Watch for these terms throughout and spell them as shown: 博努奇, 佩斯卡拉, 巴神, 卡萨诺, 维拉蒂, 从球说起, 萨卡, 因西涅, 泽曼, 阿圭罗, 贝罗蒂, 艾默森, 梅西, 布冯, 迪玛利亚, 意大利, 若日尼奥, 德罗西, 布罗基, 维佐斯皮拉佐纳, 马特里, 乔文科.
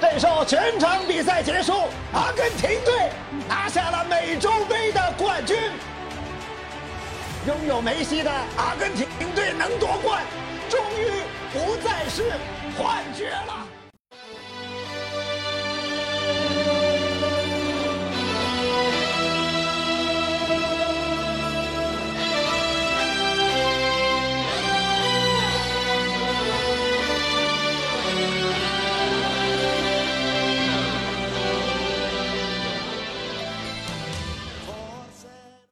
这时候全场比赛结束，阿根廷队拿下了美洲杯的冠军。拥有梅西的阿根廷队能夺冠，终于不再是幻觉了。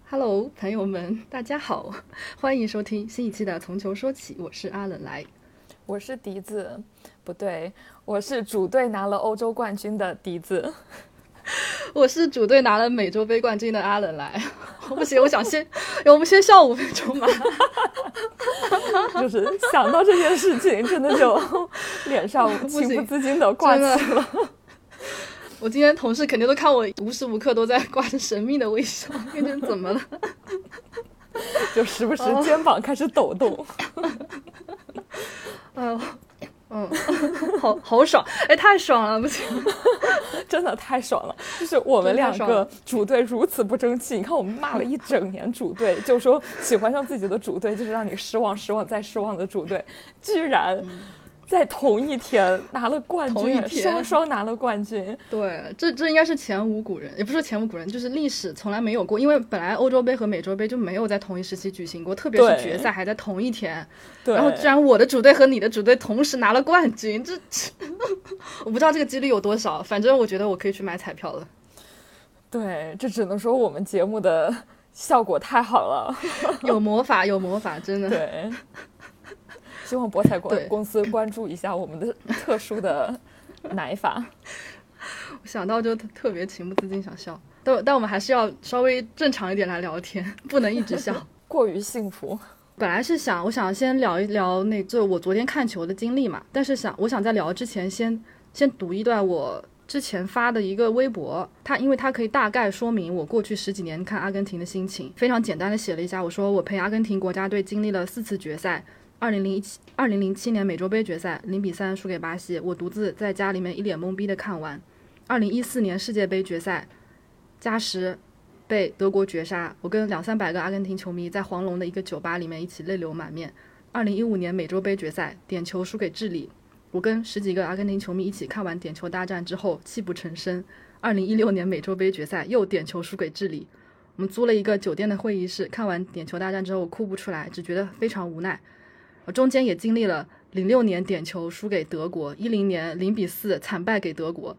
Hello， 朋友们，大家好，欢迎收听新一期的《从球说起》，我是阿冷来，我是笛子，不对，我是主队拿了欧洲冠军的笛子，我是主队拿了美洲杯冠军的阿冷来。不行，我想先，我们先笑5分钟吧。就是想到这件事情，真的就脸上情不自禁的挂起了。我今天同事肯定都看我无时无刻都在挂着神秘的微笑，因为怎么了？就时不时肩膀开始抖动。好爽！哎，太爽了，不行，真的太爽了。就是我们两个主队如此不争气，你看我们骂了一整年主队，就说喜欢上自己的主队就是让你失望、失望再失望的主队，居然。在同一天拿了冠军，双双拿了冠军。对，这应该是前无古人，也不是前无古人，就是历史从来没有过。因为本来欧洲杯和美洲杯就没有在同一时期举行过，特别是决赛还在同一天。对。然后居然我的主队和你的主队同时拿了冠军，这我不知道这个几率有多少，反正我觉得我可以去买彩票了。对，这只能说我们节目的效果太好了，有魔法，有魔法，真的。对。希望博彩公司关注一下我们的特殊的奶法。我想到就特别情不自禁想笑，但我们还是要稍微正常一点来聊天，不能一直笑，过于幸福。本来是我想先聊一聊就我昨天看球的经历嘛，但是我想在聊之前先读一段我之前发的一个微博，因为它可以大概说明我过去10几年看阿根廷的心情。非常简单的写了一下，我说我陪阿根廷国家队经历了4次决赛。2007年美洲杯决赛0-3输给巴西，我独自在家里面一脸懵逼的看完。2014年世界杯决赛，加时被德国绝杀，我跟200-300个阿根廷球迷在黄龙的一个酒吧里面一起泪流满面。2015年美洲杯决赛点球输给智利，我跟10几个阿根廷球迷一起看完点球大战之后泣不成声。2016年美洲杯决赛又点球输给智利，我们租了一个酒店的会议室，看完点球大战之后哭不出来，只觉得非常无奈。中间也经历了06年点球输给德国，10年0-4惨败给德国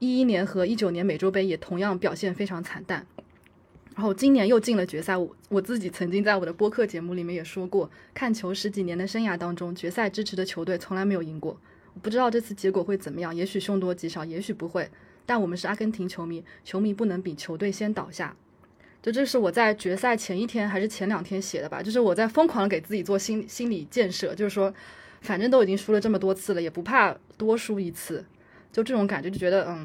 ，11年和19年美洲杯也同样表现非常惨淡。然后今年又进了决赛，我自己曾经在我的播客节目里面也说过，看球10几年的生涯当中，决赛支持的球队从来没有赢过。我不知道这次结果会怎么样，也许凶多吉少，也许不会，但我们是阿根廷球迷，球迷不能比球队先倒下。这是我在决赛前一天还是前2天写的吧，就是我在疯狂给自己做心理建设，就是说反正都已经输了这么多次了，也不怕多输一次，就这种感觉，就觉得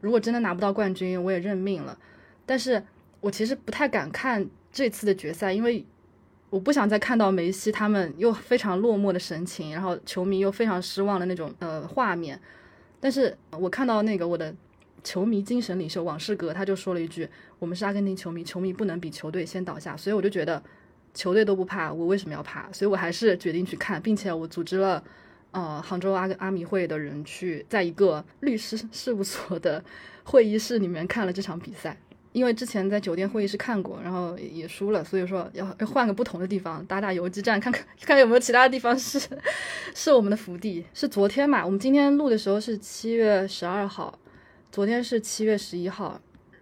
如果真的拿不到冠军我也认命了。但是我其实不太敢看这次的决赛，因为我不想再看到梅西他们又非常落寞的神情，然后球迷又非常失望的那种画面。但是我看到我的球迷精神领袖往事哥他就说了一句，我们是阿根廷球迷，球迷不能比球队先倒下，所以我就觉得球队都不怕，我为什么要怕？所以我还是决定去看，并且我组织了杭州阿迷会的人去在一个律师事务所的会议室里面看了这场比赛。因为之前在酒店会议室看过，然后也输了，所以说要换个不同的地方，打游击战，看看有没有其他的地方是我们的福地。是昨天嘛，我们今天录的时候是7月12号，昨天是7月11号，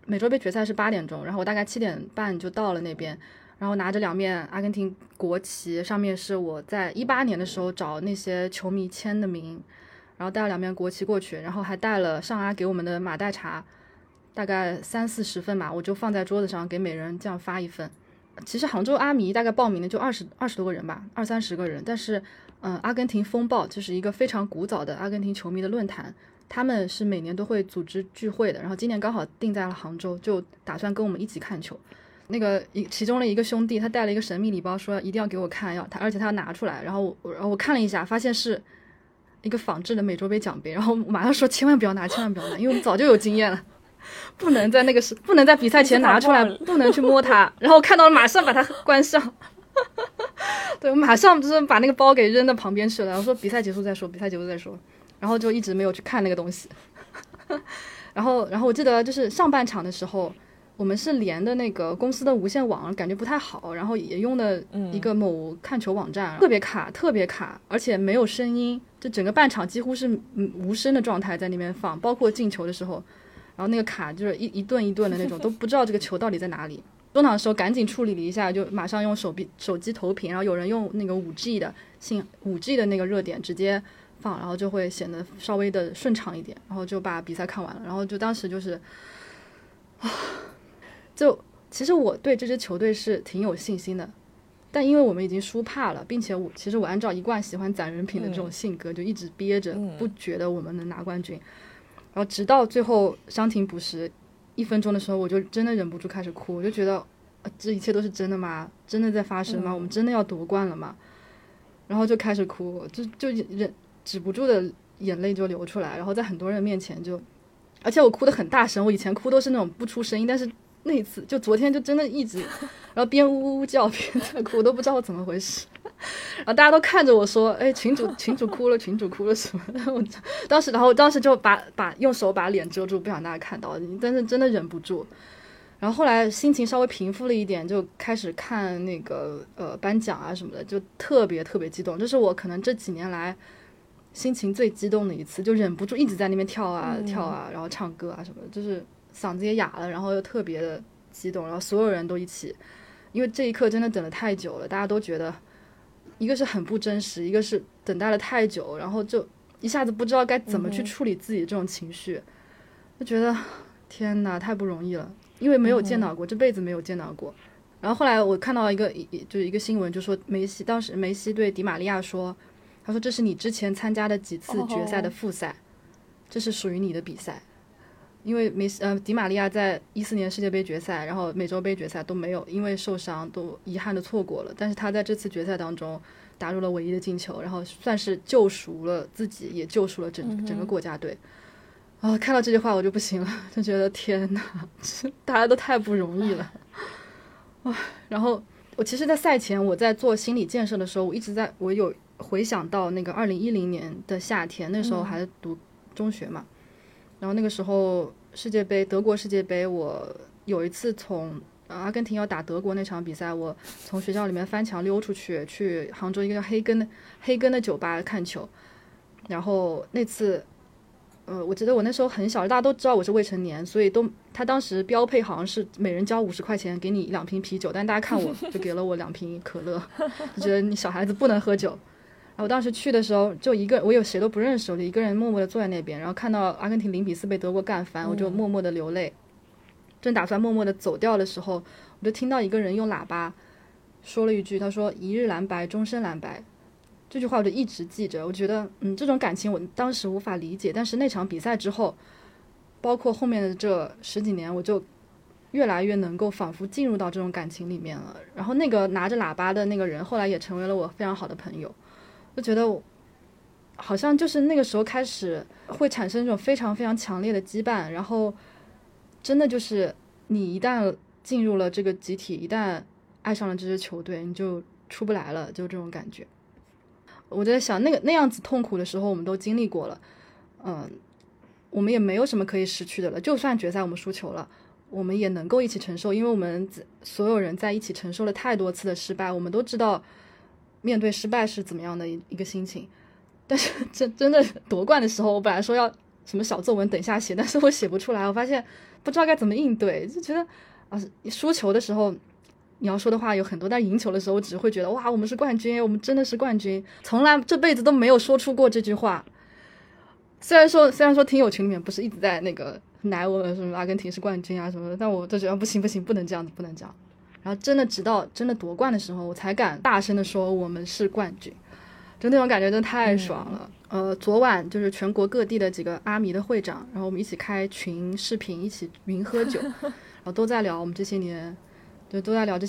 美洲杯决赛是8点钟，然后我大概7点半就到了那边，然后拿着2面阿根廷国旗，上面是我在18年的时候找那些球迷签的名，然后带了2面国旗过去，然后还带了上阿给我们的马黛茶，大概30-40份吧，我就放在桌子上给每人这样发1份。其实杭州阿迷大概报名的就20多个人吧，20-30个人，但是阿根廷风暴就是一个非常古早的阿根廷球迷的论坛，他们是每年都会组织聚会的，然后今年刚好定在了杭州，就打算跟我们一起看球。其中的一个兄弟他带了一个神秘礼包，说一定要给我看，而且他要拿出来，然后我看了一下，发现是一个仿制的美洲杯奖杯，然后马上说千万不要拿，千万不要拿，因为我们早就有经验了，不能在那个不能在比赛前拿出来，不能去摸它，然后看到了马上把它关上。对，马上就是把那个包给扔到旁边去了，然后说比赛结束再说，比赛结束再说，然后就一直没有去看那个东西。然后我记得就是上半场的时候，我们是连的那个公司的无线网，感觉不太好，然后也用的一个某看球网站，特别卡，特别卡，而且没有声音，就整个半场几乎是无声的状态在那边放，包括进球的时候，然后那个卡就是一顿一顿的那种，都不知道这个球到底在哪里。中场的时候赶紧处理了一下，就马上用手机投屏，然后有人用那个5G 的那个热点直接放，然后就会显得稍微的顺畅一点，然后就把比赛看完了。然后就当时就是就其实我对这支球队是挺有信心的，但因为我们已经输怕了，并且其实我按照一贯喜欢攒人品的这种性格，就一直憋着，不觉得我们能拿冠军。然后直到最后伤停补时1分钟的时候，我就真的忍不住开始哭，我就觉得这一切都是真的吗？真的在发生吗？我们真的要夺冠了吗？然后就开始哭，止不住的眼泪就流出来，然后在很多人面前就，而且我哭得很大声，我以前哭都是那种不出声音，但是那一次就昨天就真的一直，然后边呜呜叫边在哭，我都不知道我怎么回事。然后大家都看着我说，哎，群主哭了，群主哭了什么的。我当时就把用手把脸遮住，不想大家看到，但是真的忍不住。然后后来心情稍微平复了一点，就开始看那个颁奖啊什么的，就特别特别激动。这是我可能这几年来心情最激动的一次，就忍不住一直在那边跳啊跳啊，然后唱歌啊什么的，就是嗓子也哑了，然后又特别的激动，然后所有人都一起，因为这一刻真的等了太久了，大家都觉得一个是很不真实，一个是等待了太久，然后就一下子不知道该怎么去处理自己这种情绪，就觉得天哪，太不容易了，因为没有见到过，这辈子没有见到过。然后后来我看到一个新闻，就说当时梅西对迪玛利亚说，他说这是你之前参加的几次决赛的复赛，这是属于你的比赛。因为迪玛利亚在2014年世界杯决赛，然后美洲杯决赛都没有，因为受伤都遗憾的错过了，但是他在这次决赛当中打入了唯一的进球，然后算是救赎了自己，也救赎了整个国家队。看到这句话我就不行了，就觉得天哪，大家都太不容易了。然后我其实在赛前我在做心理建设的时候，我有回想到那个2010年的夏天，那时候还读中学嘛，然后那个时候德国世界杯，我有一次从阿根廷要打德国那场比赛，我从学校里面翻墙溜出去，去杭州一个叫黑根的酒吧看球。然后那次我觉得我那时候很小，大家都知道我是未成年，所以他当时标配好像是每人交50块钱给你2瓶啤酒，但大家看我就给了我2瓶可乐，就觉得你小孩子不能喝酒。我当时去的时候就一个，我有谁都不认识，我就一个人默默的坐在那边，然后看到阿根廷0-4被德国干翻，我就默默的流泪，正打算默默的走掉的时候，我就听到一个人用喇叭说了一句，他说一日蓝白终身蓝白，这句话我就一直记着。我觉得这种感情我当时无法理解，但是那场比赛之后，包括后面的这10几年，我就越来越能够仿佛进入到这种感情里面了。然后那个拿着喇叭的那个人后来也成为了我非常好的朋友，就觉得好像就是那个时候开始会产生一种非常非常强烈的羁绊。然后真的就是你一旦进入了这个集体，一旦爱上了这支球队，你就出不来了，就这种感觉。我在想那样子痛苦的时候我们都经历过了，我们也没有什么可以失去的了，就算决赛我们输球了，我们也能够一起承受，因为我们所有人在一起承受了太多次的失败，我们都知道面对失败是怎么样的一个心情。但是真的夺冠的时候，我本来说要什么小作文等下写，但是我写不出来，我发现不知道该怎么应对，就觉得输球的时候你要说的话有很多，但赢球的时候我只会觉得哇，我们是冠军，我们真的是冠军，从来这辈子都没有说出过这句话。虽然说听友群里面不是一直在那个奶我什么阿根廷是冠军啊什么的，但我就觉得不行，不能这样。然后真的直到真的夺冠的时候，我才敢大声的说我们是冠军，就那种感觉真的太爽了。昨晚就是全国各地的几个阿迷的会长，然后我们一起开群视频，一起云喝酒，然后都在聊这些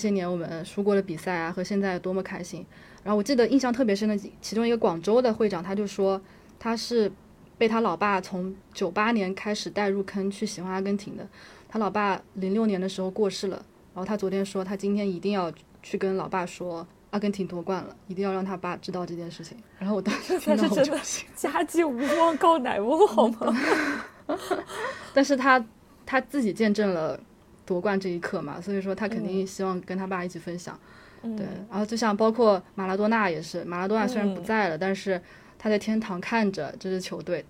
年我们输过的比赛啊和现在多么开心。然后我记得印象特别深的其中一个广州的会长，他就说他是被他老爸从98年开始带入坑去喜欢阿根廷的。他老爸06年的时候过世了，然后他昨天说他今天一定要去跟老爸说阿根廷夺冠了，一定要让他爸知道这件事情。然后我当时听到我就行，家境无望告乃翁好吗？但是他自己见证了夺冠这一刻嘛，所以说他肯定希望跟他爸一起分享。对，然后就像包括马拉多纳也是，马拉多纳虽然不在了，但是他在天堂看着这支球队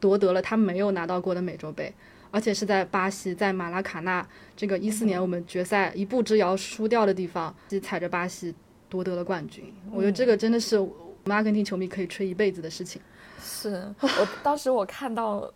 夺得了他没有拿到过的美洲杯，而且是在巴西，在马拉卡纳这个14年我们决赛一步之遥输掉的地方，踩着巴西夺得了冠军。我觉得这个真的是我们阿根廷球迷可以吹一辈子的事情。是我当时我看到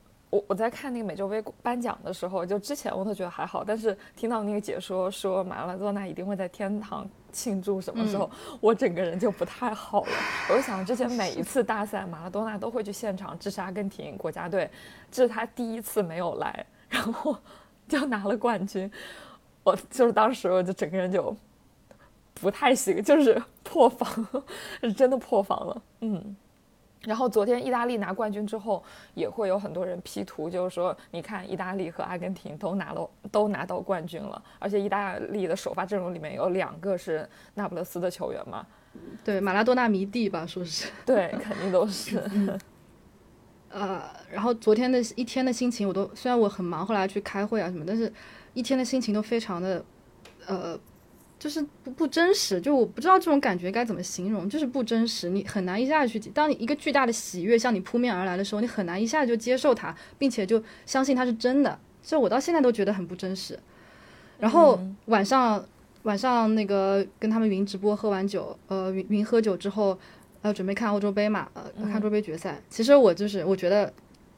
我在看那个美洲杯颁奖的时候，就之前我都觉得还好，但是听到那个解说说马拉多纳一定会在天堂庆祝什么时候，我整个人就不太好了。我就想之前每一次大赛马拉多纳都会去现场支持阿根廷国家队，这是他第一次没有来，然后就拿了冠军。我就是当时我就整个人就不太行，就是破防，是真的破防了。然后昨天意大利拿冠军之后，也会有很多人 P 图，就是说你看意大利和阿根廷都拿到冠军了，而且意大利的首发阵容里面有2个是那不勒斯的球员嘛。对，马拉多纳迷弟吧，说是。对，肯定都是。然后昨天的一天的心情，虽然我很忙，后来去开会啊什么，但是一天的心情都非常的就是不真实，就我不知道这种感觉该怎么形容，就是不真实，你很难一下去。当你一个巨大的喜悦向你扑面而来的时候，你很难一下就接受它，并且就相信它是真的。所以我到现在都觉得很不真实。然后晚上那个跟他们云直播喝完酒，云喝酒之后，准备看欧洲杯嘛，看欧洲杯决赛。其实我觉得，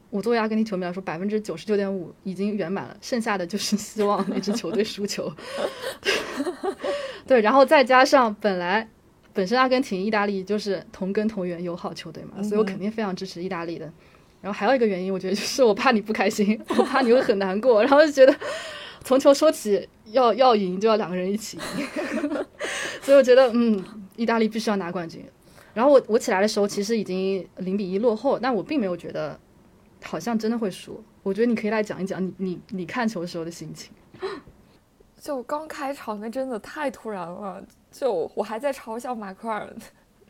我作为阿根廷球迷来说，99.5%已经圆满了，剩下的就是希望那支球队输球。对，然后再加上本身阿根廷、意大利就是同根同源友好球队嘛，所以我肯定非常支持意大利的。然后还有一个原因，我觉得就是我怕你不开心，我怕你会很难过，然后就觉得从球说起，要赢就要2个人一起赢。所以我觉得，意大利必须要拿冠军。然后我起来的时候，其实已经0-1落后，但我并没有觉得好像真的会输。我觉得你可以来讲一讲你看球时候的心情。就刚开场那真的太突然了，就我还在嘲笑马奎尔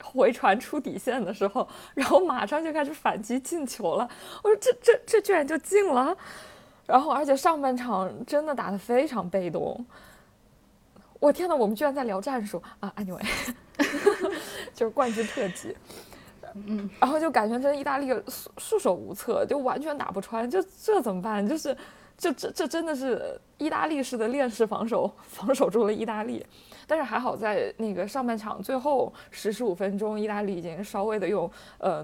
回传出底线的时候，然后马上就开始反击进球了。我说这居然就进了。然后而且上半场真的打得非常被动。我天哪，我们居然在聊战术啊 ！Anyway， 就是冠军特辑。然后就感觉真意大利束手无策，就完全打不穿，就这怎么办？就是这真的是意大利式的链式防守，防守住了意大利。但是还好在那个上半场最后10-15分钟，意大利已经稍微的用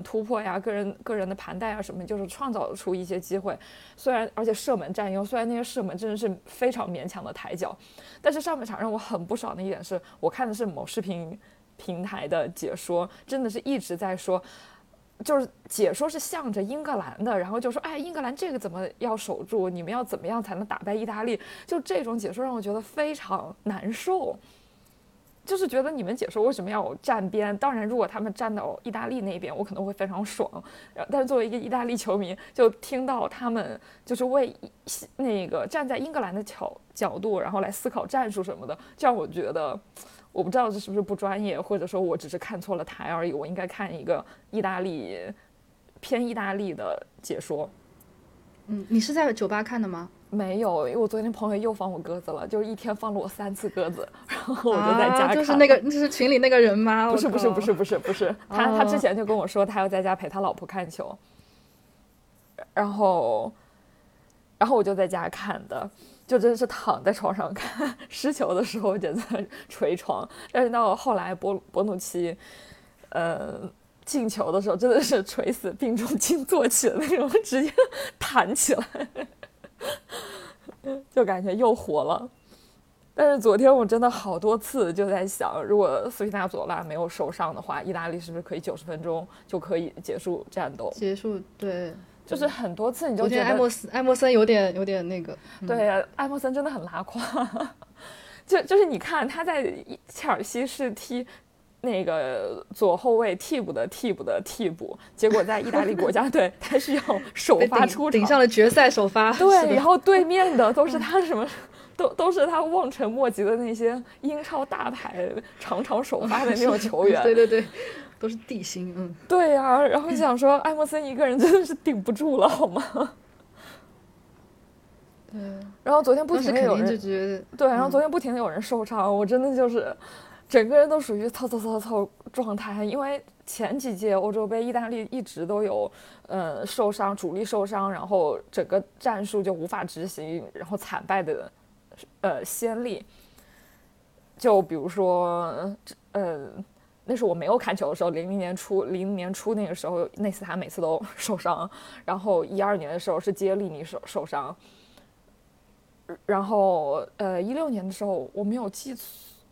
突破呀、个人的盘带啊什么，就是创造出一些机会。虽然而且射门占优，虽然那些射门真的是非常勉强的抬脚，但是上半场让我很不爽的一点是，我看的是某视频平台的解说，真的是一直在说，就是解说是向着英格兰的，然后就说哎，英格兰这个怎么要守住，你们要怎么样才能打败意大利，就这种解说让我觉得非常难受。就是觉得你们解说为什么要站边，当然如果他们站到意大利那边我可能会非常爽，但是作为一个意大利球迷，就听到他们就是为那个站在英格兰的角度然后来思考战术什么的，这样我觉得我不知道这是不是不专业，或者说我只是看错了台而已，我应该看一个意大利的解说。你是在酒吧看的吗？没有，因为我昨天朋友又放我鸽子了，就是一天放了我3次鸽子，然后我就在家看。就是那个，就是群里那个人吗？不是，他之前就跟我说他要在家陪他老婆看球，然后我就在家看的。就真是躺在床上看，失球的时候简直捶床，但是到后来博努奇，进球的时候真的是垂死病中惊坐起的那种，直接弹起来，就感觉又活了。但是昨天我真的好多次就在想，如果斯皮纳佐拉没有受伤的话，意大利是不是可以90分钟就可以结束战斗？结束，对。就是很多次你就觉得艾默森有点那个，对啊，艾默森真的很拉胯。就是你看他在切尔西是踢那个左后卫替补，结果在意大利国家队他是要首发出场，顶上了决赛首发。对，然后对面的都是他什么，都是他望尘莫及的那些英超大牌常常首发的那种球员。对对对，都是地心。嗯，对呀、啊。然后就想说，艾默森一个人真的是顶不住了，好吗？对。然后昨天不停的有人就觉得对，然后昨天不停的有人受伤，我真的就是。整个人都属于操状态，因为前几届欧洲杯意大利一直都有受伤，主力受伤，然后整个战术就无法执行，然后惨败的先例。就比如说那是我没有看球的时候，零零年初那个时候内斯塔每次都受伤，然后12年的时候是杰利尼受伤，然后16年的时候我没有记错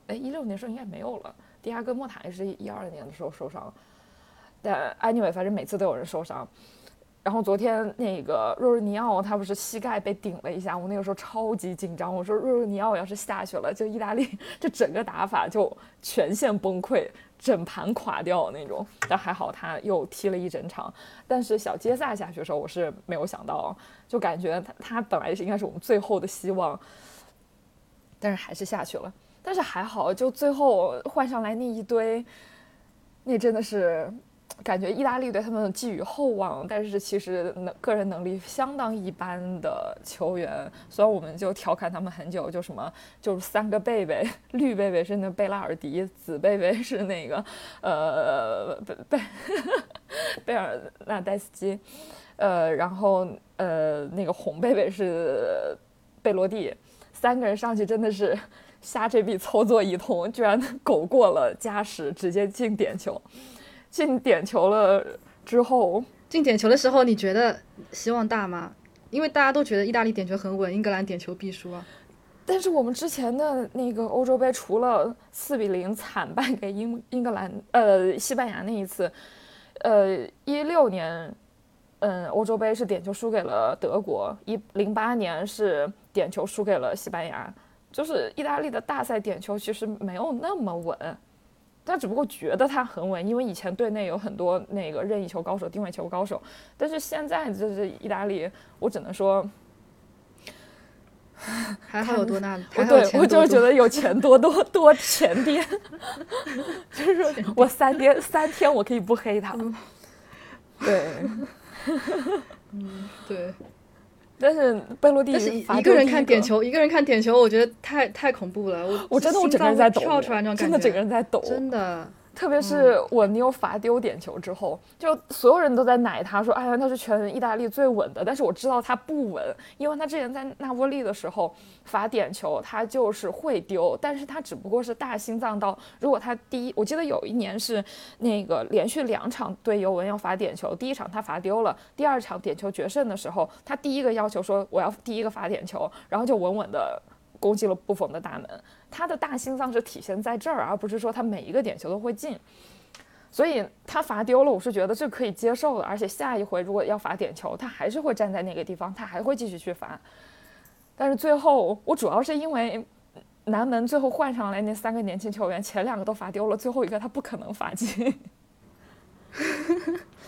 ，16年的时候应该没有了，迪亚哥莫塔也是12年的时候受伤，但 anyway 反正每次都有人受伤。然后昨天那个若日尼奥他不是膝盖被顶了一下，我那个时候超级紧张，我说若日尼奥要是下去了，就意大利这整个打法就全线崩溃，整盘垮掉那种。但还好他又踢了一整场，但是小杰萨下去的时候我是没有想到，就感觉他本来是应该是我们最后的希望，但是还是下去了。但是还好，就最后换上来那一堆，那真的是感觉意大利对他们寄予厚望，但是其实个人能力相当一般的球员。所以我们就调侃他们很久，就什么就是3个贝贝，绿贝贝是那贝拉尔迪，紫贝贝是那个贝尔纳代斯基，然后那个红贝贝是贝罗蒂，3个人上去真的是。瞎这笔操作一通，居然狗过了加时，直接进点球。进点球了之后，进点球的时候，你觉得希望大吗？因为大家都觉得意大利点球很稳，英格兰点球必输啊。但是我们之前的那个欧洲杯，除了4-0惨败给英格兰、西班牙那一次，16年，欧洲杯是点球输给了德国，08年是点球输给了西班牙。就是意大利的大赛点球其实没有那么稳，但只不过觉得它很稳，因为以前队内有很多那个任意球高手、定位球高手，但是现在就是意大利，我只能说还好有多纳，对，我就是觉得有钱多前边，就是我三天我可以不黑他，对，嗯，对。但是贝洛蒂一个人看点球，我觉得太恐怖了。我真的我整个人在抖，跳出来那种感觉，真的整个人在抖，真的。特别是我妞罚丢点球之后，就所有人都在奶他说：“哎呀，那是全意大利最稳的。”但是我知道他不稳，因为他之前在那波利的时候罚点球，他就是会丢，但是他只不过是大心脏到，如果他我记得有一年是那个连续2场对尤文要罚点球，第一场他罚丢了，第二场点球决胜的时候，他第一个要求说我要第一个罚点球，然后就稳稳的。攻击了布冯的大门，他的大心脏是体现在这儿，而不是说他每一个点球都会进，所以他罚丢了，我是觉得这可以接受的，而且下一回如果要罚点球，他还是会站在那个地方，他还会继续去罚。但是最后我主要是因为南门最后换上来那3个年轻球员，前2个都罚丢了，最后一个他不可能罚进，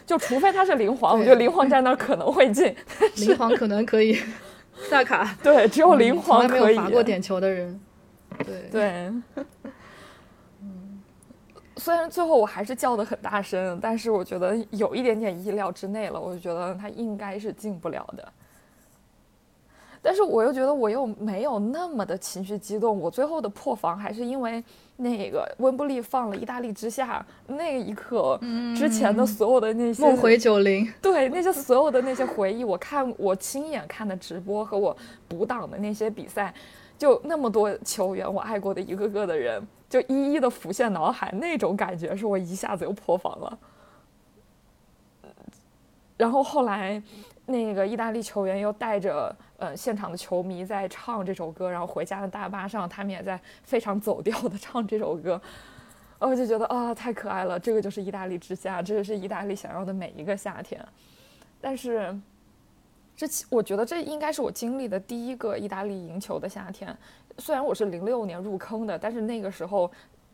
就除非他是林皇，我觉得林皇站那可能会进，林皇可能可以。萨卡对，只有林皇可以。从来没有罚过点球的人，对。虽然最后我还是叫得很大声，但是我觉得有一点点意料之内了。我就觉得他应该是进不了的，但是我又觉得我又没有那么的情绪激动。我最后的破防还是因为那个温布利放了意大利之下那一刻之前的所有的那些梦回90，对，那些所有的那些回忆，我亲眼看的直播和我补档的那些比赛，就那么多球员，我爱过的一个个的人，就一一的浮现脑海，那种感觉是我一下子又破防了。然后后来那个意大利球员又带着现场的球迷在唱这首歌，然后回家的大巴上他们也在非常走调的唱这首歌，我就觉得啊，太可爱了，这个就是意大利之夏，这是意大利想要的每一个夏天。但是我觉得这应该是我经历的第一个意大利赢球的夏天，虽然我是06年入坑的，但是那个时候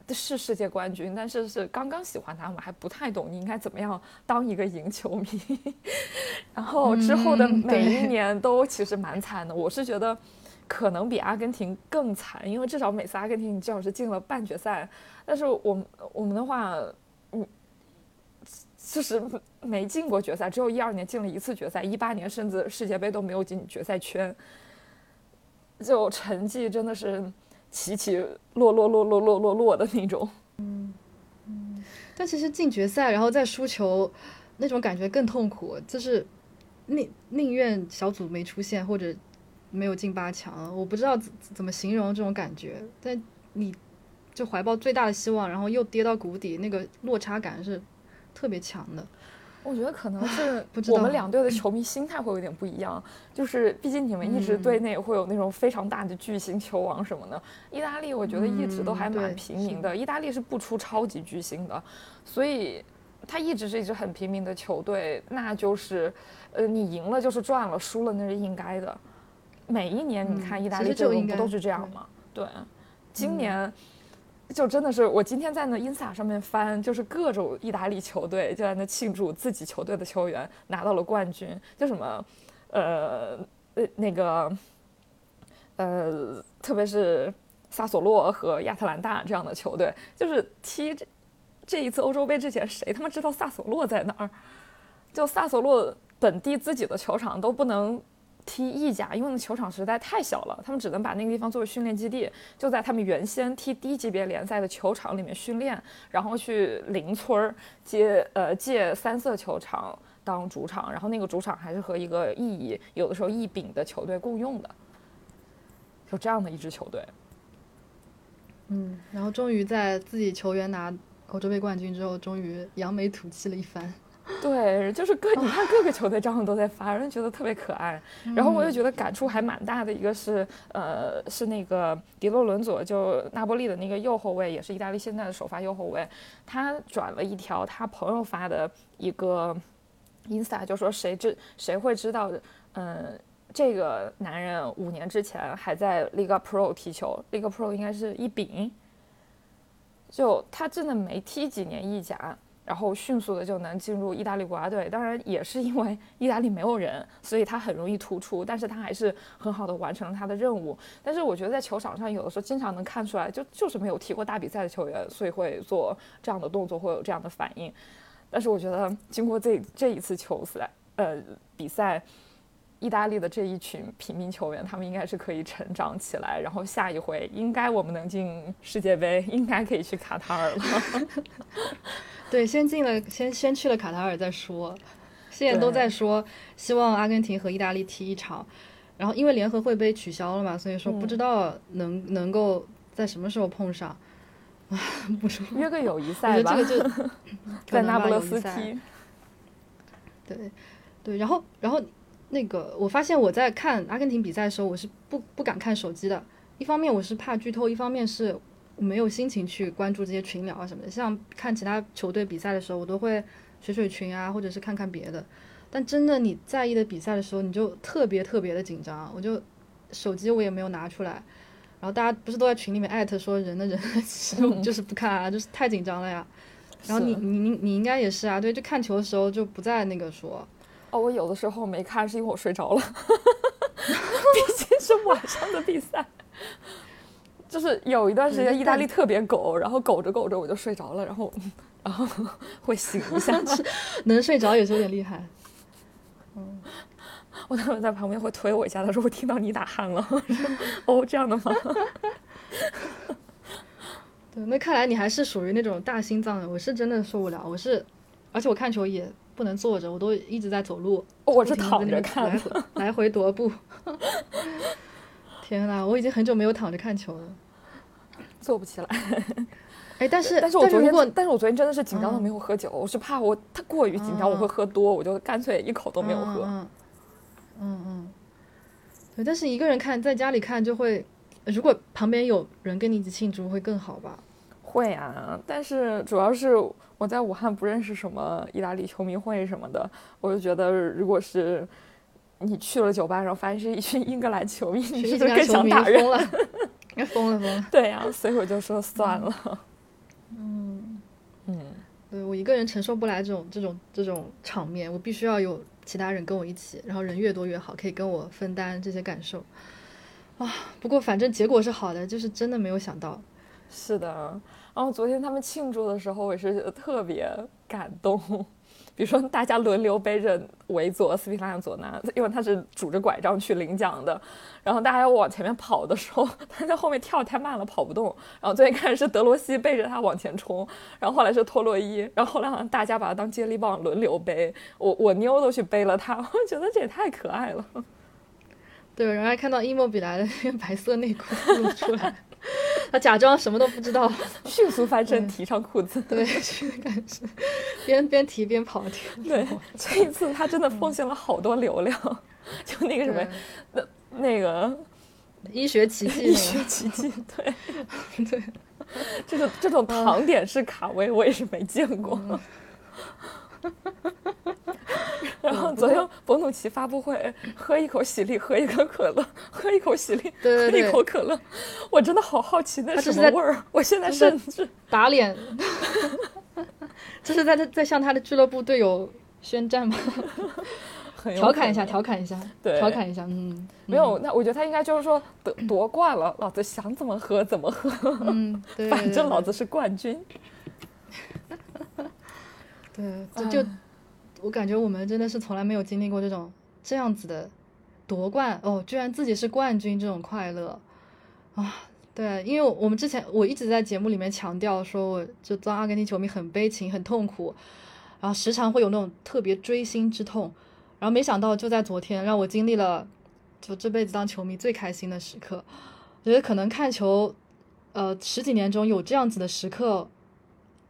是世界冠军，但是是刚刚喜欢他，我还不太懂你应该怎么样当一个赢球迷。然后之后的每一年都其实蛮惨的，我是觉得可能比阿根廷更惨，因为至少每次阿根廷你至少是进了半决赛，但是我们的话，就是没进过决赛，只有12年进了一次决赛，18年甚至世界杯都没有进决赛圈，就成绩真的是起起落落落落落落落的那种。但其实进决赛然后再输球那种感觉更痛苦，就是宁愿小组没出现或者没有进8强，我不知道怎么形容这种感觉，但你就怀抱最大的希望然后又跌到谷底，那个落差感是特别强的。我觉得可能是我们两队的球迷心态会有点不一样，就是毕竟你们一直队内会有那种非常大的巨星球王什么的，意大利我觉得一直都还蛮平民的，意大利是不出超级巨星的，所以他一直是一支很平民的球队，那就是你赢了就是赚了，输了那是应该的。每一年你看意大利队不都是这样吗？对，今年就真的是，我今天在那 Insta 上面翻，就是各种意大利球队就在那庆祝自己球队的球员拿到了冠军，就什么特别是萨索洛和亚特兰大这样的球队，就是踢这一次欧洲杯之前，谁他妈知道萨索洛在哪儿？就萨索洛本地自己的球场都不能踢意甲，因为那球场实在太小了，他们只能把那个地方作为训练基地，就在他们原先踢低级别联赛的球场里面训练，然后去邻村借三色球场当主场，然后那个主场还是和一个意乙有的时候意丙的球队共用的，就这样的一支球队。然后终于在自己球员拿欧洲杯冠军之后，终于扬眉吐气了一番。对，就是你看各个球队账号都在发，人觉得特别可爱。然后我又觉得感触还蛮大的，一个是是那个迪洛伦佐，就那波利的那个右后卫，也是意大利现在的首发右后卫，他转了一条他朋友发的一个 Insta， 就说谁会知道，这个男人5年之前还在 Liga Pro 踢球， Liga Pro 应该是一丙，就他真的没踢几年意甲，然后迅速的就能进入意大利国家队，当然也是因为意大利没有人，所以他很容易突出，但是他还是很好的完成了他的任务。但是我觉得在球场上有的时候经常能看出来，就是没有踢过大比赛的球员，所以会做这样的动作，会有这样的反应。但是我觉得经过这一次比赛，意大利的这一群平民球员，他们应该是可以成长起来，然后下一回应该我们能进世界杯，应该可以去卡塔尔了。对，先去了卡塔尔再说。现在都在说希望阿根廷和意大利踢一场，然后因为联合会杯取消了嘛，所以说不知道能够在什么时候碰上。不说约个友谊赛吧，这个就在那不勒斯踢。对，然后。那个我发现我在看阿根廷比赛的时候，我是不敢看手机的，一方面我是怕剧透，一方面是没有心情去关注这些群聊啊什么的，像看其他球队比赛的时候我都会水群啊，或者是看看别的，但真的你在意的比赛的时候你就特别特别的紧张，我就手机我也没有拿出来，然后大家不是都在群里面艾特说人，其实我就是不看啊，就是太紧张了呀。然后你应该也是啊，对，就看球的时候就不再那个说。我有的时候没看是因为我睡着了，毕竟是晚上的比赛。就是有一段时间意大利特别狗，然后狗着狗着我就睡着了，然后会醒一下。能睡着也是有点厉害。我当时在旁边会推我一下，他说我听到你打鼾了，我说这样的吗？对，那看来你还是属于那种大心脏的，我是真的受不了，而且我看球也不能坐着，我都一直在走路，我是躺着看的，来回踱步。天哪，我已经很久没有躺着看球了，坐不起来。哎，但是我昨天真的是紧张到没有喝酒，我是怕我太过于紧张我会喝多，我就干脆一口都没有喝。对，但是一个人看，在家里看就会，如果旁边有人跟你一起庆祝会更好吧。会啊，但是主要是我在武汉不认识什么意大利球迷会什么的，我就觉得如果是你去了酒吧然后发现是一群英格兰球迷，你是不是更想打人？疯了。对啊，所以我就说算了。对，我一个人承受不来这种场面，我必须要有其他人跟我一起，然后人越多越好，可以跟我分担这些感受啊。不过反正结果是好的，就是真的没有想到。是的，然后昨天他们庆祝的时候我也是特别感动，比如说大家轮流背着维佐斯皮拉佐纳，因为他是拄着拐杖去领奖的，然后大家要往前面跑的时候他在后面跳太慢了跑不动，然后最一开始是德罗西背着他往前冲，然后后来是托洛伊，然后后来好像大家把他当接力棒轮流背，我妞都去背了他，我觉得这也太可爱了。对，然后还看到伊莫比莱的那个白色内裤露出来他假装什么都不知道迅速翻身提上裤子，对，这个感觉边提边跑的。对，这一次他真的奉献了好多流量就那个什么那个医学奇迹对对，这种糖点式卡位我也是没见过然后昨天博努奇发布会，喝一口喜力，喝一口可乐，喝一口喜力，对喝一口可乐，我真的好好奇那什么味儿。我现在甚至打脸，这是在向他的俱乐部队友宣战吗？调侃一下，对，调侃一下，没有，那我觉得他应该就是说夺冠了，老子想怎么喝怎么喝，对，反正老子是冠军。对，就我感觉我们真的是从来没有经历过这样子的夺冠哦，居然自己是冠军这种快乐啊！对，因为我们之前我一直在节目里面强调说，我就当阿根廷球迷很悲情很痛苦，然后时常会有那种特别锥心之痛，然后没想到就在昨天让我经历了就这辈子当球迷最开心的时刻。我觉得可能看球十几年中有这样子的时刻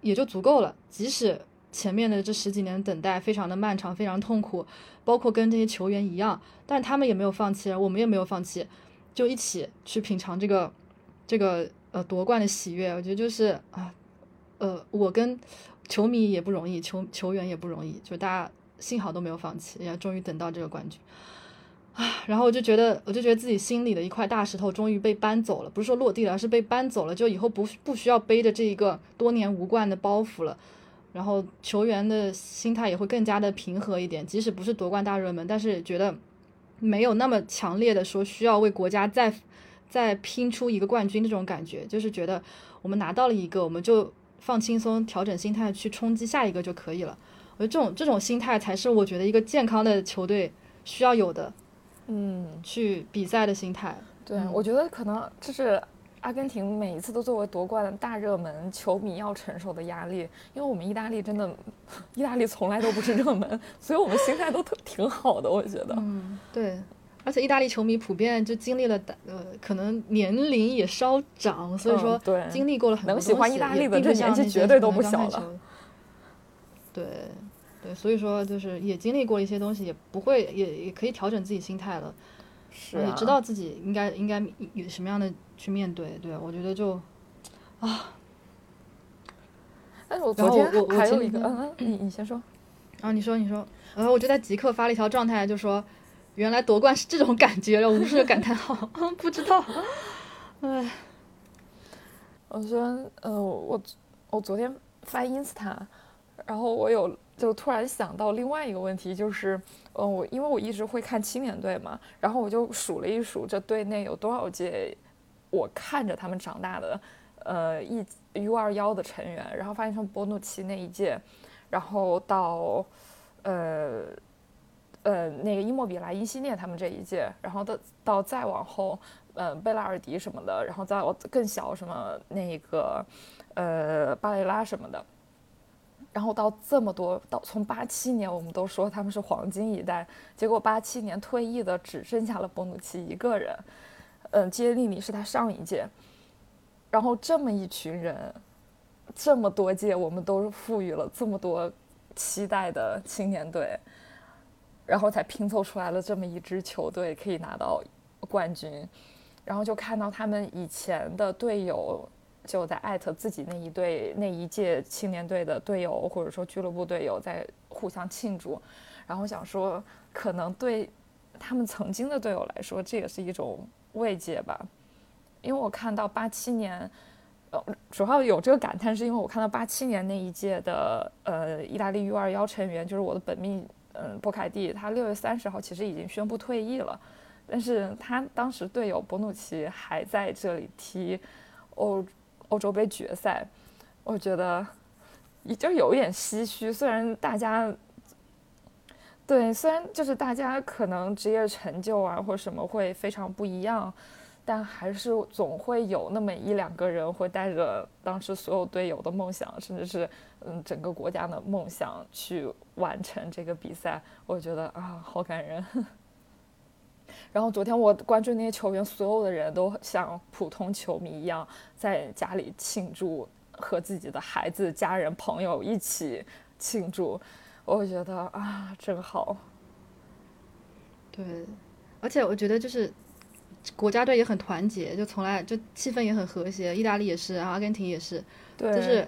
也就足够了，即使前面的这十几年等待非常的漫长非常痛苦，包括跟这些球员一样，但他们也没有放弃，我们也没有放弃，就一起去品尝这个夺冠的喜悦。我觉得就是啊，我跟球迷也不容易，球员也不容易，就大家幸好都没有放弃，然后终于等到这个冠军啊，然后我就觉得自己心里的一块大石头终于被搬走了，不是说落地了，而是被搬走了，就以后不需要背着这一个多年无冠的包袱了。然后球员的心态也会更加的平和一点，即使不是夺冠大热门，但是觉得没有那么强烈的说需要为国家再拼出一个冠军这种感觉，就是觉得我们拿到了一个，我们就放轻松，调整心态去冲击下一个就可以了。我觉得这种心态才是我觉得一个健康的球队需要有的，去比赛的心态。对，我觉得可能这是阿根廷每一次都作为夺冠大热门球迷要承受的压力，因为我们意大利从来都不是热门所以我们心态都挺好的，我觉得对，而且意大利球迷普遍就经历了可能年龄也稍长，所以说对经历过了很多东西，能喜欢意大利的这年纪绝对都不小了。对，所以说就是也经历过一些东西，也不会也可以调整自己心态了，是啊，也知道自己应该有什么样的去面对。对，我觉得就啊，但是我昨天还有一个你先说啊，你说，然后我就在极客发了一条状态，就说原来夺冠是这种感觉了，无数个感叹号不知道，哎，我说我昨天发 Insta， 然后我有就突然想到另外一个问题，就是因为我一直会看青年队嘛，然后我就数了一数这队内有多少届我看着他们长大的U21的成员，然后发现从博努奇那一届，然后到那个伊莫比莱、因西涅他们这一届，然后到再往后贝拉尔迪什么的，然后再更小什么那个巴雷拉什么的，然后到这么多，到从87年我们都说他们是黄金一代，结果87年退役的只剩下了博努奇一个人，杰利尼是他上一届，然后这么一群人，这么多届，我们都赋予了这么多期待的青年队，然后才拼凑出来了这么一支球队可以拿到冠军，然后就看到他们以前的队友。就在艾特自己那一届青年队的队友或者说俱乐部队友在互相庆祝，然后想说可能对他们曾经的队友来说这也是一种慰藉吧，因为我看到87年主要有这个感叹是因为我看到87年那一届的意大利 U21 成员，就是我的本命波凯蒂，他6月30号其实已经宣布退役了，但是他当时队友博努奇还在这里踢欧洲杯决赛，我觉得就有一点唏嘘。虽然就是大家可能职业成就啊或什么会非常不一样，但还是总会有那么一两个人会带着当时所有队友的梦想，甚至是整个国家的梦想去完成这个比赛，我觉得啊好感人。然后昨天我关注那些球员，所有的人都像普通球迷一样在家里庆祝，和自己的孩子、家人、朋友一起庆祝，我觉得啊真好。对，而且我觉得就是国家队也很团结，就从来就气氛也很和谐，意大利也是，然后阿根廷也是，对，就是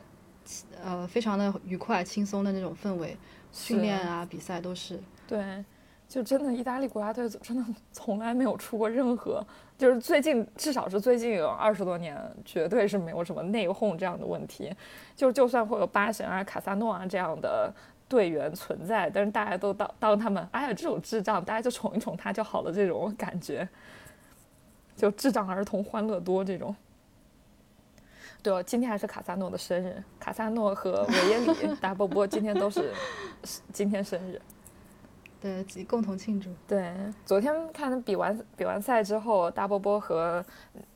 非常的愉快轻松的那种氛围，训练啊比赛都是。对，就真的意大利国家队真的从来没有出过任何，就是最近至少是最近有20多年绝对是没有什么内讧这样的问题，就算会有巴神啊卡萨诺啊这样的队员存在，但是大家都当他们哎呀这种智障，大家就宠一宠他就好了，这种感觉就智障儿童欢乐多这种。对，今天还是卡萨诺的生日，卡萨诺和维耶里达波波今天都是今天生日，对，共同庆祝。对，昨天看比完赛之后，大波波和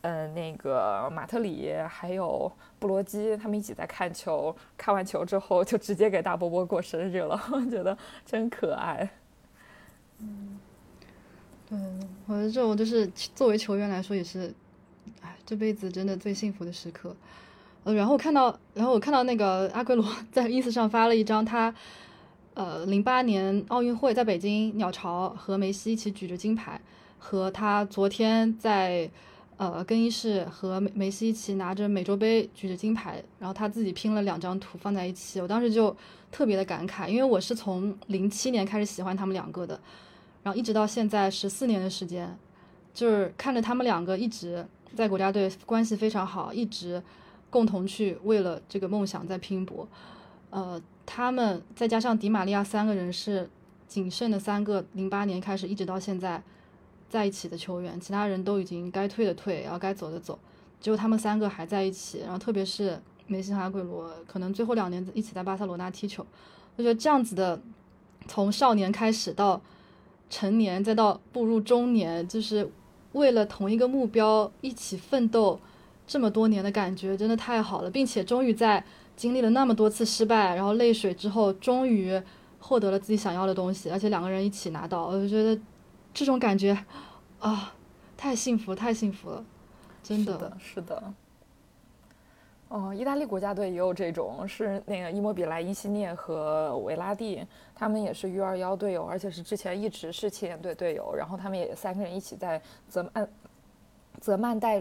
那个马特里还有布罗基他们一起在看球，看完球之后就直接给大波波过生日了，我觉得真可爱。对，我觉得这种就是作为球员来说也是，哎，这辈子真的最幸福的时刻。然后我看到那个阿圭罗在ins上发了一张他。08年奥运会在北京鸟巢和梅西一起举着金牌，和他昨天在更衣室和梅西一起拿着美洲杯举着金牌，然后他自己拼了2张图放在一起，我当时就特别的感慨，因为我是从07年开始喜欢他们两个的，然后一直到现在14年的时间，就是看着他们两个一直在国家队关系非常好，一直共同去为了这个梦想在拼搏。他们再加上迪玛利亚3个人是仅剩的3个08年开始一直到现在在一起的球员，其他人都已经该退的退，然后该走的走，只有他们3个还在一起。然后特别是梅西和阿圭罗，可能最后2年一起在巴塞罗那踢球，我觉得这样子的从少年开始到成年再到步入中年，就是为了同一个目标一起奋斗这么多年的感觉真的太好了，并且终于在经历了那么多次失败，然后泪水之后，终于获得了自己想要的东西，而且2个人一起拿到，我就觉得这种感觉啊，太幸福，太幸福了，真的。是的。哦，意大利国家队也有这种，是那个伊莫比莱、伊西涅和维拉蒂，他们也是 U21 队友，而且是之前一直是青年队队友，然后他们也3个人一起在泽曼带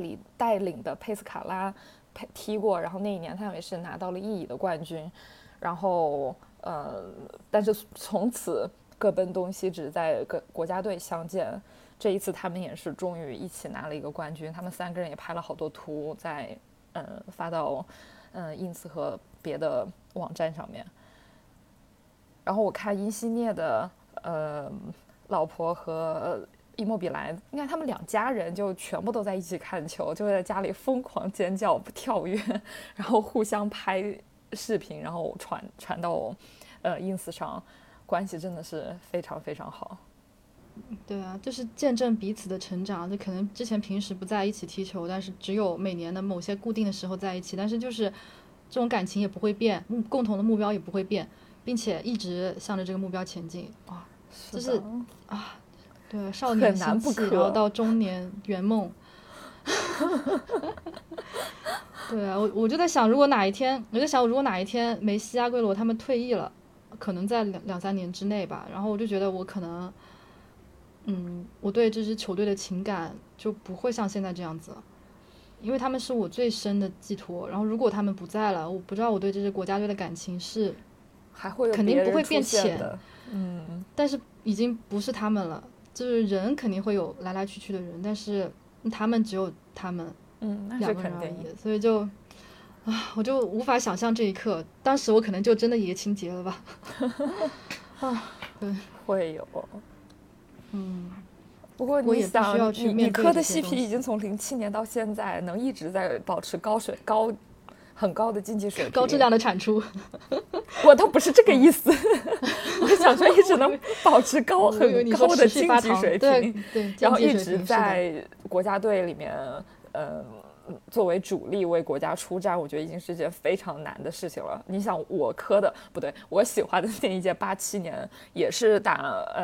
领的佩斯卡拉。踢过，然后那一年他也是拿到了意乙的冠军，然后但是从此各奔东西，只在国家队相见。这一次他们也是终于一起拿了一个冠军，他们3个人也拍了好多图在发到ins 和别的网站上面。然后我看因西涅的老婆和伊莫比莱，你看他们2家人就全部都在一起看球，就在家里疯狂尖叫跳跃，然后互相拍视频，然后传到ins 上，关系真的是非常非常好。对啊，就是见证彼此的成长，就可能之前平时不在一起踢球，但是只有每年的某些固定的时候在一起，但是就是这种感情也不会变，共同的目标也不会变，并且一直向着这个目标前进。哇，就是啊。对，少年心气，然后到中年圆梦。对啊，我就在想，如果哪一天梅西、阿圭罗他们退役了，可能在2-3年之内吧，然后我就觉得我可能，我对这支球队的情感就不会像现在这样子了，因为他们是我最深的寄托。然后如果他们不在了，我不知道我对这支国家队的感情是还会有肯定不会变浅，但是已经不是他们了。就是人肯定会有来来去去的人，但是他们只有他们，2个人而已，所以就啊，我就无法想象这一刻，当时我可能就真的爷青结了吧。啊，对，会有，嗯。不过你想，你磕的细皮已经从07年到现在，能一直在保持很高的经济水平，高质量的产出。我倒不是这个意思，我想说一直能保持很高的经济水平，对，然后一直在国家队里面，作为主力为国家出战，我觉得已经是一件非常难的事情了。你想，我喜欢的那一届87年，也是打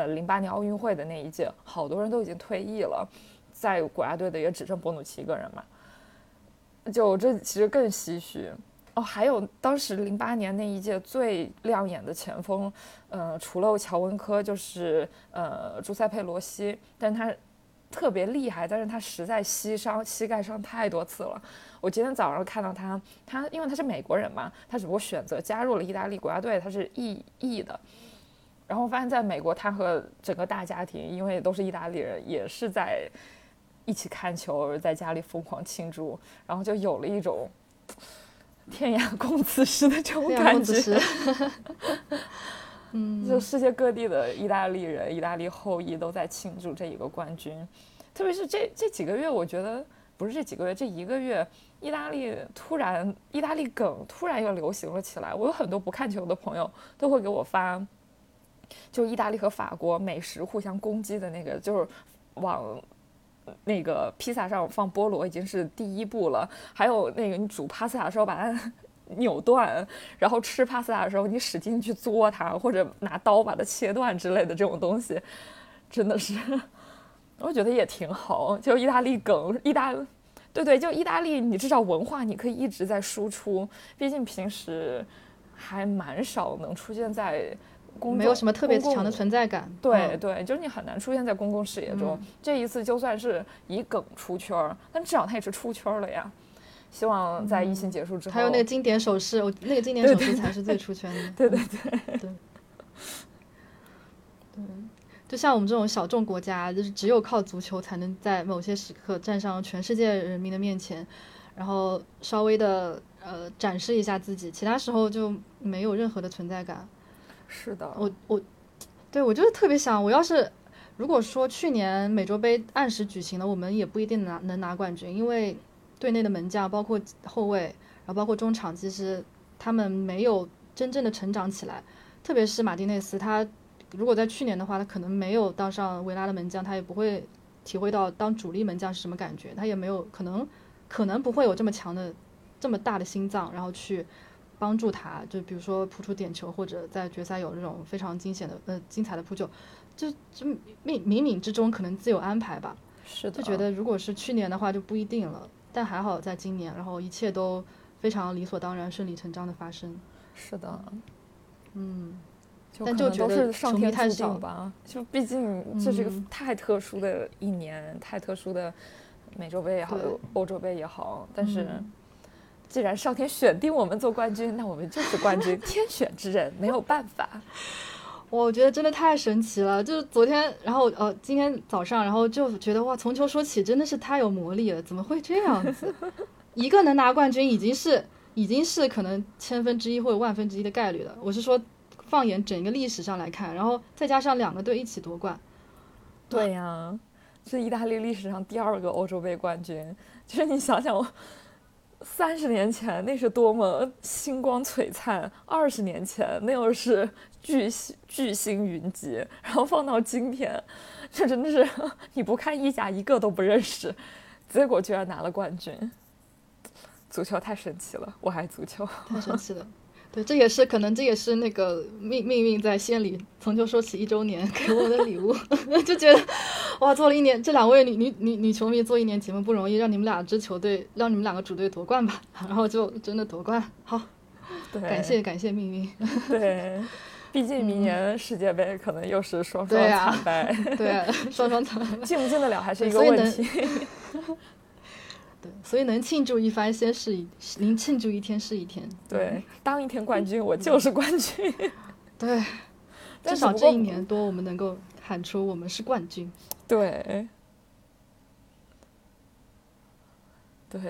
08年奥运会的那一届，好多人都已经退役了，在国家队的也只剩博努奇一个人嘛。就这其实更唏嘘哦。还有当时08年那一届最亮眼的前锋，除了乔文科就是朱塞佩罗西，但是他特别厉害，但是他实在膝盖伤太多次了。我今天早上看到他因为他是美国人嘛，他只不过选择加入了意大利国家队，他是意的。然后发现在美国，他和整个大家庭，因为都是意大利人，也是在一起看球，在家里疯狂庆祝，然后就有了一种天涯共此时的这种感觉。嗯，就世界各地的意大利人、意大利后裔都在庆祝这一个冠军。特别是这几个月，我觉得不是这几个月，这一个月，意大利梗突然又流行了起来。我有很多不看球的朋友都会给我发，就意大利和法国美食互相攻击的那个，就是往那个披萨上放菠萝已经是第一步了，还有那个你煮帕斯塔的时候把它扭断，然后吃帕斯塔的时候你使劲去嘬它，或者拿刀把它切断之类的，这种东西真的是我觉得也挺好。就意大利梗，对，就意大利你至少文化你可以一直在输出，毕竟平时还蛮少能出现在没有什么特别强的存在感。对，就是你很难出现在公共视野中。这一次就算是以梗出圈，但至少它也是出圈了呀。希望在疫情结束之后，还有那个经典手势，那个经典手势才是最出圈的。对，就像我们这种小众国家，就是只有靠足球才能在某些时刻站上全世界人民的面前，然后稍微的展示一下自己，其他时候就没有任何的存在感。是的，我就是特别想，如果说去年美洲杯按时举行了，我们也不一定能拿冠军，因为队内的门将包括后卫，然后包括中场，其实他们没有真正的成长起来。特别是马丁内斯，他如果在去年的话，他可能没有当上维拉的门将，他也不会体会到当主力门将是什么感觉，他也没有可能不会有这么强的这么大的心脏，然后去帮助他，就比如说扑出点球，或者在决赛有那种非常精彩的扑救，就冥冥之中可能自有安排吧。是的，就觉得如果是去年的话就不一定了，但还好在今年，然后一切都非常理所当然、顺理成章的发生。是的，嗯，但就觉得上天注定吧，就毕竟这是一个太特殊的一年，太特殊的美洲杯也好，欧洲杯也好，但是。既然上天选定我们做冠军，那我们就是冠军，天选之人，没有办法。我觉得真的太神奇了，就是昨天，然后今天早上，然后就觉得哇，从球说起真的是太有魔力了，怎么会这样子？一个能拿冠军已经是可能1/1000或者1/1000的概率了。我是说，放眼整个历史上来看，然后再加上2个队一起夺冠，对呀，是意大利历史上第2个欧洲杯冠军。就是你想想我。30年前那是多么星光璀璨，20年前那又是巨星云集，然后放到今天，这真的是你不看意甲一个都不认识，结果居然拿了冠军。足球太神奇了，我爱足球，太神奇了。对，这也是那个命运在先里，从就说起1周年给我的礼物。就觉得哇，做了1年，这2位女球迷做1年节目不容易，让你们2个主队夺冠吧，然后就真的夺冠。好，对，感谢命运。对，毕竟明年世界杯可能又是双惨败。对，双惨败，进不进得了还是一个问题。对，所以能庆祝一番能庆祝一天是一天。对，当一天冠军，我就是冠军。对，至少这1年多我们能够喊出我们是冠军。对，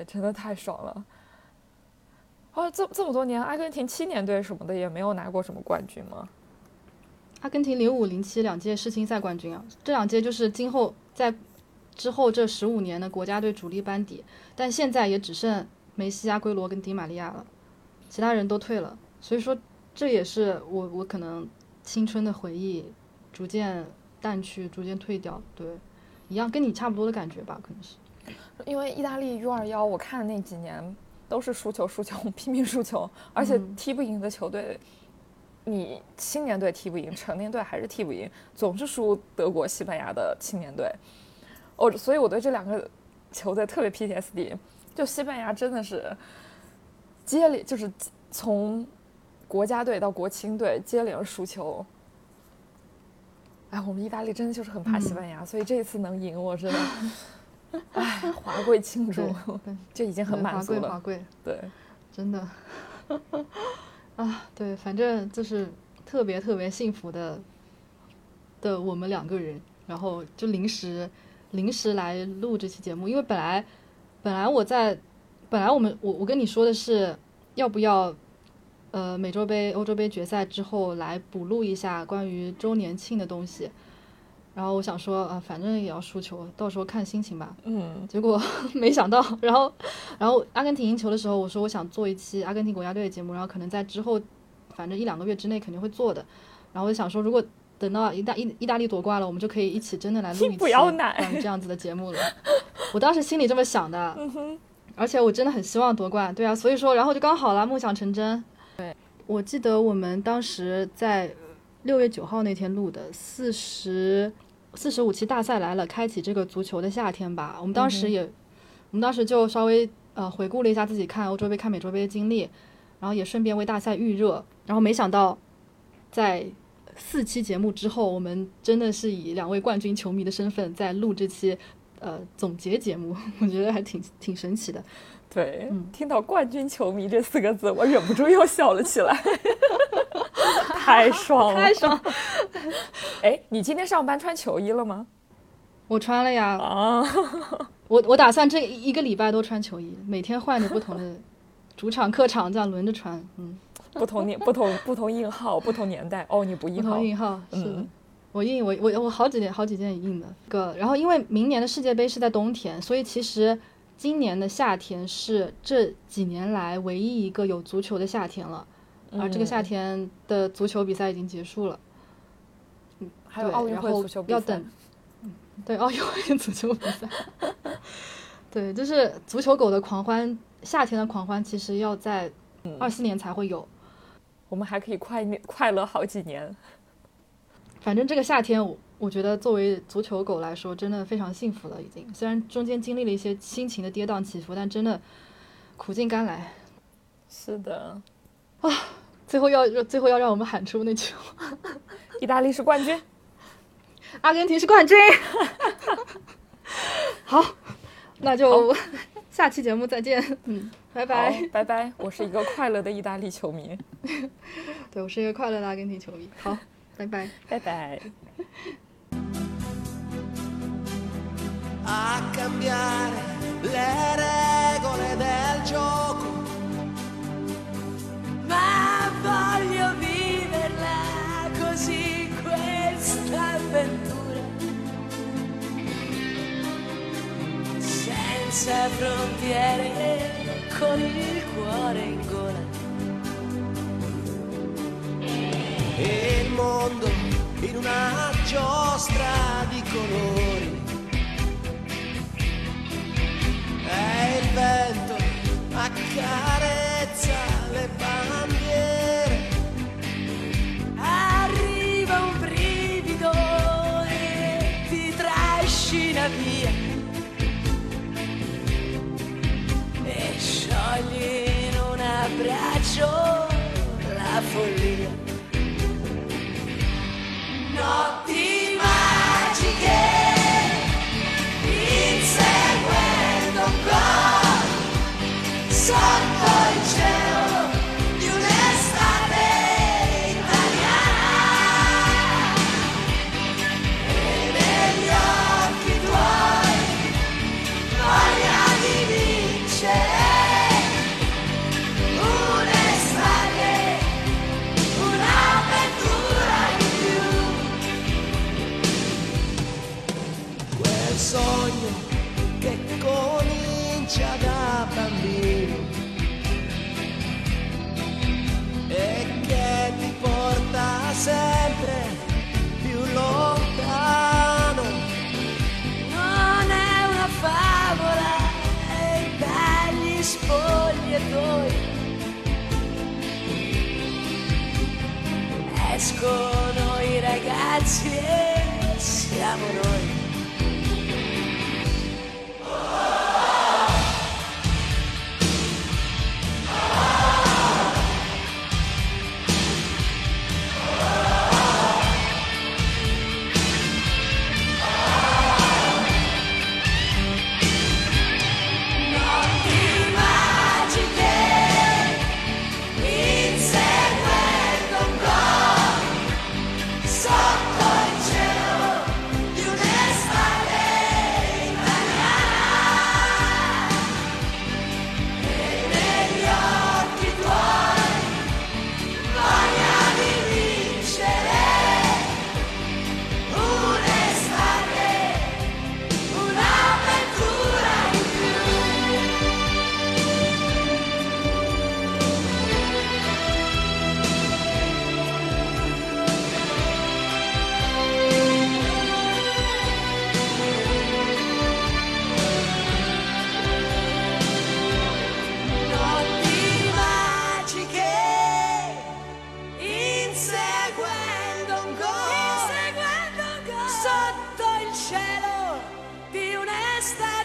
真的太爽了。哦，这么多年，阿根廷7年队什么的也没有拿过什么冠军吗？阿根廷05、072届世青赛冠军啊，这2届就是今后在之后这15年的国家队主力班底，但现在也只剩梅西、阿圭罗跟迪玛利亚了，其他人都退了，所以说这也是我可能青春的回忆逐渐淡去，逐渐退掉，对，一样跟你差不多的感觉吧，可能是。因为意大利 U21，我看那几年都是输球，拼命输球，而且踢不赢的球队。你青年队踢不赢，成年队还是踢不赢，总是输德国、西班牙的青年队。所以我对这2个球队特别 PTSD。就西班牙真的是接连，就是从国家队到国青队接连输球。哎，我们意大利真的就是很怕西班牙，所以这一次能赢，我真的，哎，华贵庆祝，就已经很满足了。华贵，对，真的。啊，对，反正就是特别特别幸福的我们2个人，然后就临时来录这期节目，因为本来我跟你说的是要不要美洲杯、欧洲杯决赛之后来补录一下关于周年庆的东西，然后我想说啊，反正也要输球，到时候看心情吧。结果没想到，然后阿根廷赢球的时候，我说我想做一期阿根廷国家队的节目，然后可能在之后，反正1-2个月之内肯定会做的。然后我就想说，如果等到意大利夺冠了，我们就可以一起真的来录一期这样子的节目了。我当时心里这么想的，而且我真的很希望夺冠，对啊，所以说，然后就刚好啦，梦想成真。对，我记得我们当时在6月9号那天录的45期大赛来了，开启这个足球的夏天吧。我们当时就稍微回顾了一下自己看欧洲杯、看美洲杯的经历，然后也顺便为大赛预热。然后没想到，在4期节目之后，我们真的是以2位冠军球迷的身份在录这期总结节目，我觉得还挺神奇的。对，听到冠军球迷这4个字，我忍不住又笑了起来。太爽了，太爽！哎，你今天上班穿球衣了吗？我穿了呀。啊，我打算这一个礼拜都穿球衣，每天换着不同的主场、客场这样轮着穿。不同硬号，不同年代。哦，你不硬号？不同硬号，是的。我印我好几件印的。然后因为明年的世界杯是在冬天，所以其实今年的夏天是这几年来唯一一个有足球的夏天了。而这个夏天的足球比赛已经结束了，还有奥运会足球比赛，要等，对，奥运会足球比赛，对，就是足球狗的狂欢，夏天的狂欢其实要在24年才会有，我们还可以快乐好几年。反正这个夏天，我觉得作为足球狗来说，真的非常幸福了，已经。虽然中间经历了一些心情的跌宕起伏，但真的苦尽甘来。是的。啊！最后要让我们喊出那句话：“意大利是冠军，阿根廷是冠军。”好，那就下期节目再见。拜拜，拜拜。我是一个快乐的意大利球迷，对，我是一个快乐的阿根廷球迷。好，拜拜，拜拜。Ma voglio viverla così questa avventura, senza frontiere, con il cuore in gola. E il mondo in una giostra di colori, e il vento accarezza le bandiere, arriva un brivido e ti trascina via e sciogli in un abbraccio la follia. Notti magiche inseguendo un gol sotto il cielo di un'estate italiana, e negli occhi tuoi voglia di vincere. sogno che comincia da bambino e che ti porta sempre più lontano. Non è una favola dagli spogliatoi escono i ragazzi e siamo noi. Sotto il cielo di un'estate